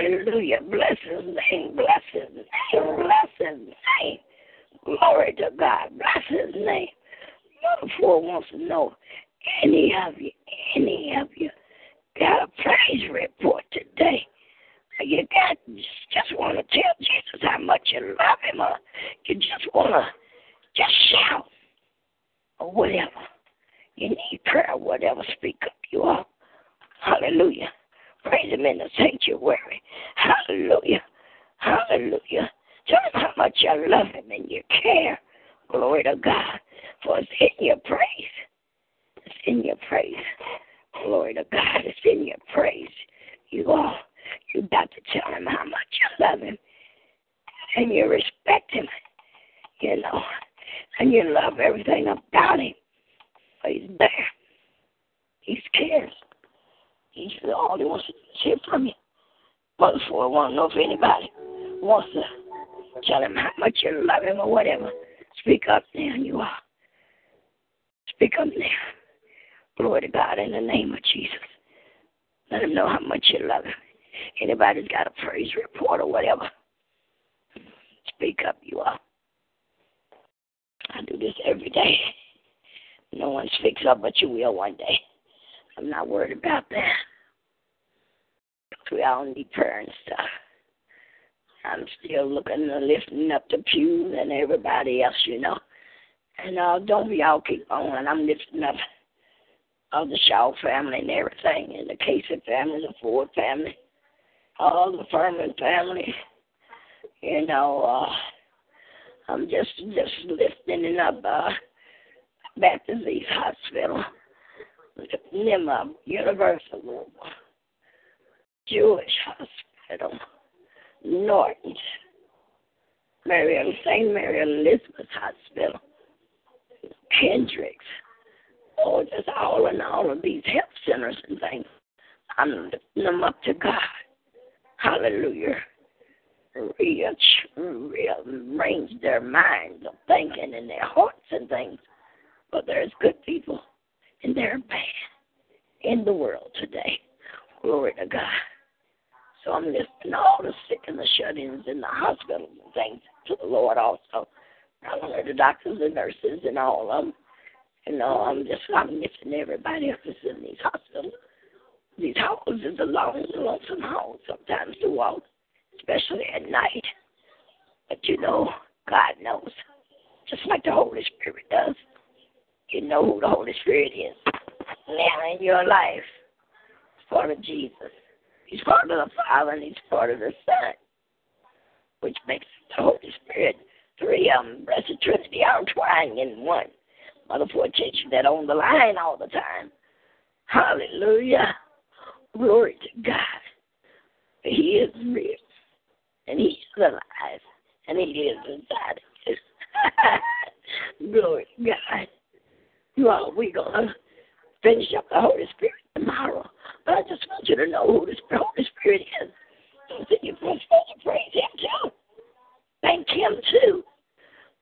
Hallelujah. Bless his name. Bless his name. Bless his name. Glory to God. Bless his name. Number four wants to know, any of you, any of you got a praise report today? You got you just want to tell Jesus how much you love him, or you just want to just shout, or whatever. You need prayer, whatever. Speak up, you all. Hallelujah. Praise him in the sanctuary. Hallelujah. Hallelujah. Tell him how much you love him and you care. Glory to God. For it's in your praise. It's in your praise. Glory to God. It's in your praise. You all. You got to tell him how much you love him and you respect him, you know, and you love everything about him. He's there. He cares. He's all he wants to hear from you. But before I want to know if anybody wants to tell him how much you love him or whatever, speak up now, you are. Speak up now. Glory to God in the name of Jesus. Let him know how much you love him. Anybody's got a praise report or whatever, speak up, you all. I do this every day. No one speaks up, but you will one day. I'm not worried about that. We all need prayer and stuff. I'm still looking and lifting up the pews and everybody else, you know. And uh, don't we all keep on, and I'm lifting up of the Shaw family and everything, and the Casey family, the Ford family, all the Furman family, you know, uh, I'm just, just lifting up uh, Baptist East Hospital, lifting them up, Universal Jewish Hospital, Norton, Mary, Saint Mary Elizabeth's Hospital, Kendrick's, oh, just all and all of these health centers and things. I'm lifting them up to God. Hallelujah. Real, rearrange their minds of thinking and their hearts and things. But there's good people and there are bad in the world today. Glory to God. So I'm lifting all the sick and the shut-ins in the hospitals and things to the Lord also. Not only the doctors and nurses and all of them. You know, I'm just, I'm missing everybody else in these hospitals. These halls is a long, lonesome hall sometimes to walk, especially at night. But, you know, God knows, just like the Holy Spirit does. You know who the Holy Spirit is now in your life. He's part of Jesus. He's part of the Father and he's part of the Son, which makes the Holy Spirit three of them, blessed Trinity, all twined in one. Mother Ford teaches that on the line all the time. Hallelujah. Glory to God. He is real. And he is alive. And he is inside of you. Glory to God. You all, we're going to finish up the Holy Spirit tomorrow. But I just want you to know who the Holy Spirit is. So you can praise him too. Thank him too.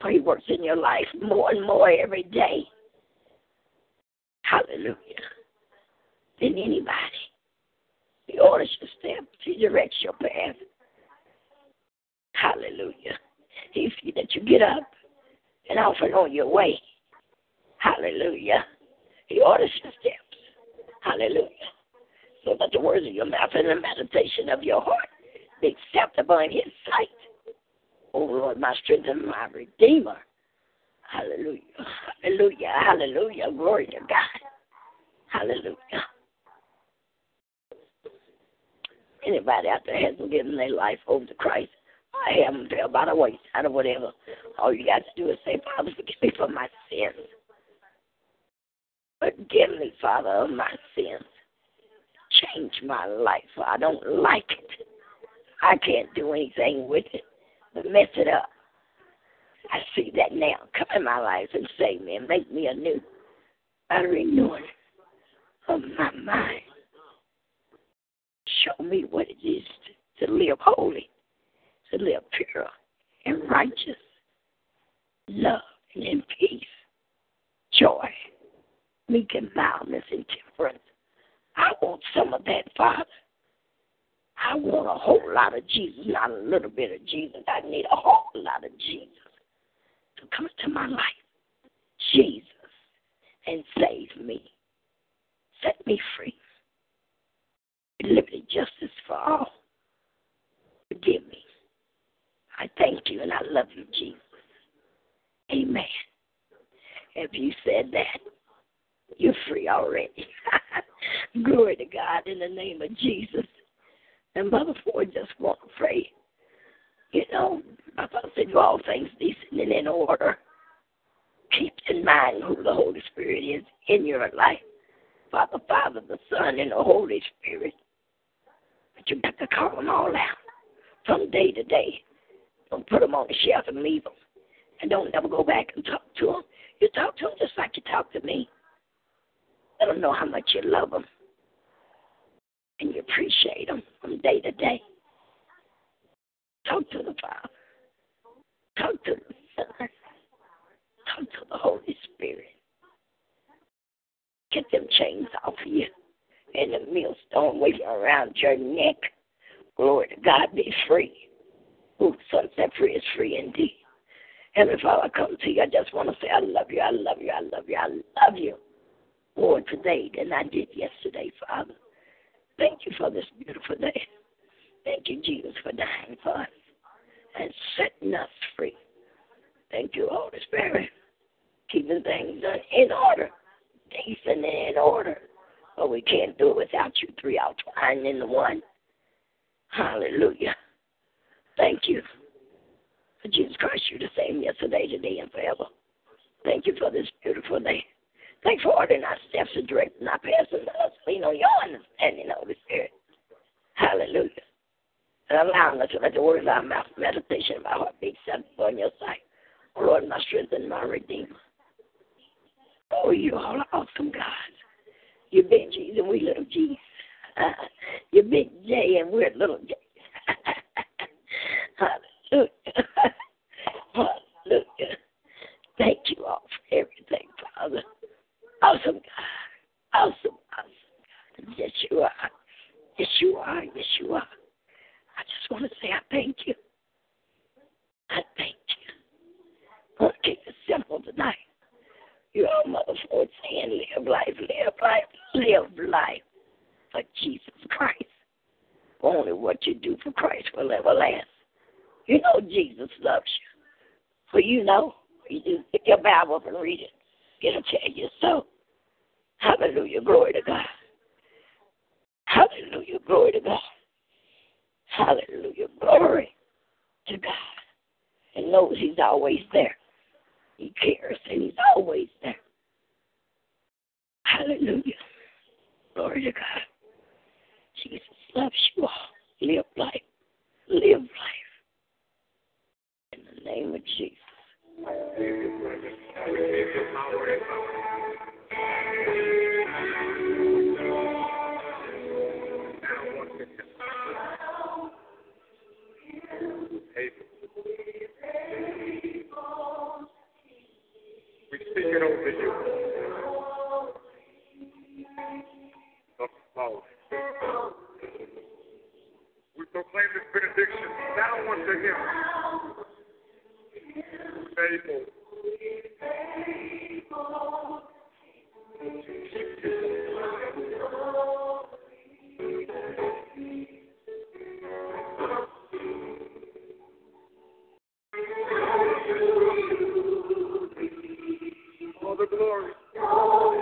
For he works in your life more and more every day. Hallelujah. Than anybody. He orders your steps. He directs your path. Hallelujah. He sees that you get up and off and on your way. Hallelujah. He orders your steps. Hallelujah. So that the words of your mouth and the meditation of your heart be acceptable in his sight. Oh, Lord, my strength and my Redeemer. Hallelujah. Hallelujah. Hallelujah. Glory to God. Hallelujah. Anybody out there hasn't given their life over to Christ, I haven't fell by the wayside or whatever. All you got to do is say, Father, forgive me for my sins. Forgive me, Father, of my sins. Change my life, for I don't like it. I can't do anything with it. Mess it up. I see that now. Come in my life and save me and make me anew by renewing of my mind. Show me what it is to, to live holy, to live pure and righteous, love and in peace, joy, meek and mildness and temperance. I want some of that, Father. I want a whole lot of Jesus, not a little bit of Jesus. I need a whole lot of Jesus to come into my life. Jesus, and save me. Set me free. Liberty, justice for all. Forgive me. I thank you and I love you, Jesus. Amen. If you said that, you're free already. Glory to God in the name of Jesus. And Brother Floyd just won't pray. You know, I thought said, do all things decent and in order. Keep in mind who the Holy Spirit is in your life. Father, Father, the Son, and the Holy Spirit. But you got to call them all out from day to day. Don't put them on the shelf and leave them. And don't ever go back and talk to them. You talk to them just like you talk to me. Let them know how much you love them. And you appreciate them from day to day. Talk to the Father. Talk to the Son. Talk to the Holy Spirit. Get them chains off of you and the millstone waving around your neck. Glory to God, be free. Who son set free is free indeed. Heavenly Father, I come to you. I just want to say I love you, I love you, I love you, I love you more today than I did yesterday, Father. Thank you for this beautiful day. Thank you, Jesus, for dying for us and setting us free. Thank you, Holy Spirit, keeping things done in order. Decent and in order, but we can't do it without you three outlined in the one. Hallelujah. Thank you for Jesus Christ, you the same yesterday, today, and forever. Thank you for this beautiful day. Thank you for ordering our steps and directing our paths and us lean on your understanding, Holy Spirit. Hallelujah. And allowing us to let the words of our mouth, meditation of our heart be acceptable in your sight. O Lord, my strength and my redeemer. Oh, you all awesome, God. You're big G's and we little G's. Uh, you're big J and we're little J. Hallelujah. Hallelujah. Thank you all for everything, Father. Awesome, God. Awesome, awesome, God. Yes, you are. Yes, you are. Yes, you are. I just want to say I thank you. I thank you. I want to keep it simple tonight. You are Mother Ford saying, live life, live life, live life for Jesus Christ. Only what you do for Christ will ever last. You know Jesus loves you. For you know, you just pick your Bible up and read it. It'll tell you so. Hallelujah, glory to God. Hallelujah, glory to God. Hallelujah, glory to God. And knows he's always there. He cares, and he's always there. Hallelujah. Glory to God. Jesus loves you all. Live life. Live life. In the name of Jesus. We speak it over you. We proclaim this benediction now unto him. Faithful. The glory. Oh,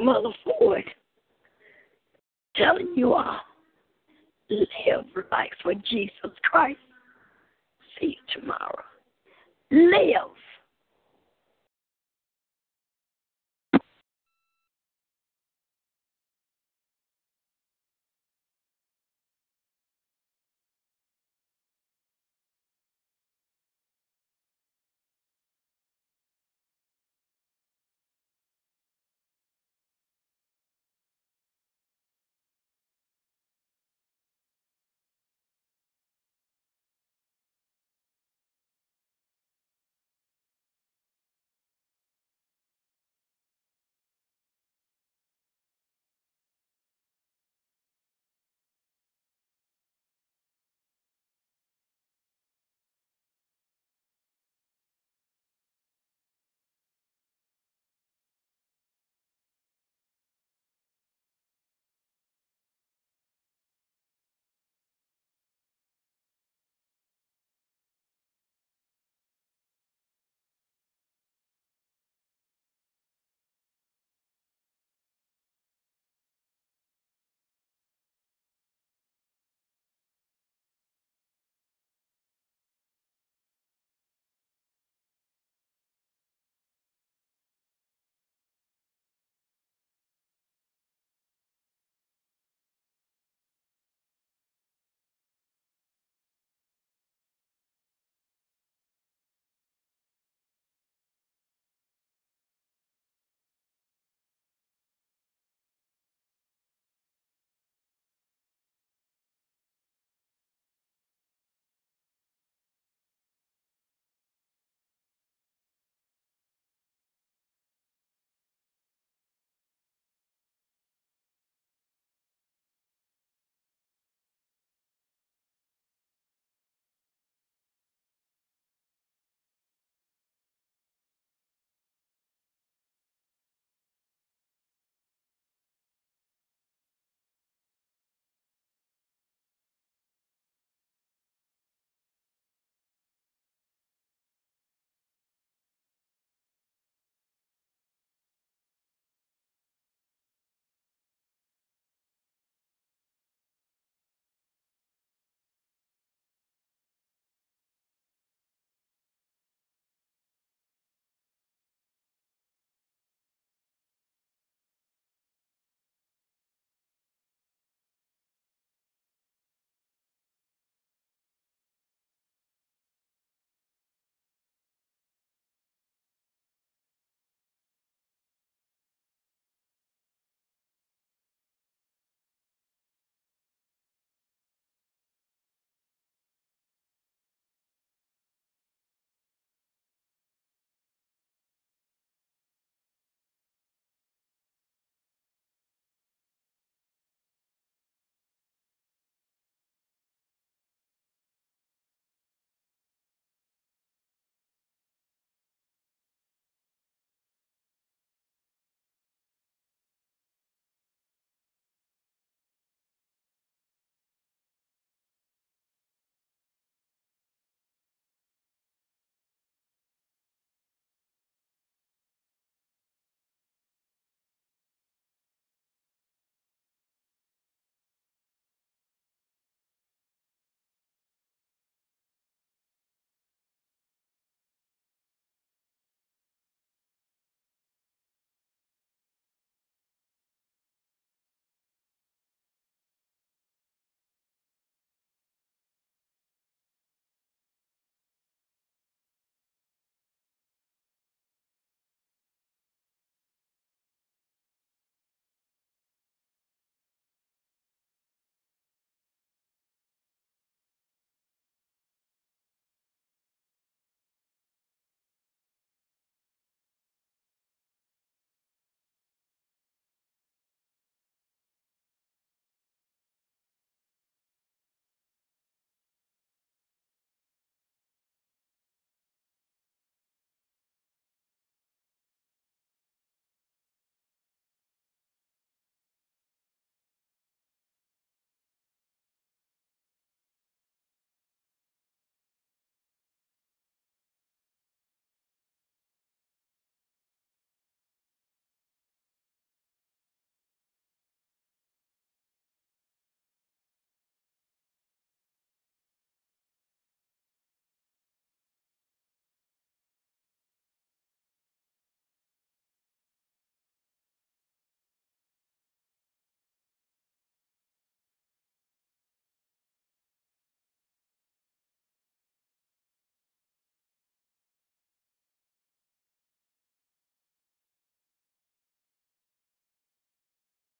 Mother Floyd, telling you all, live life for Jesus Christ. See you tomorrow. Live.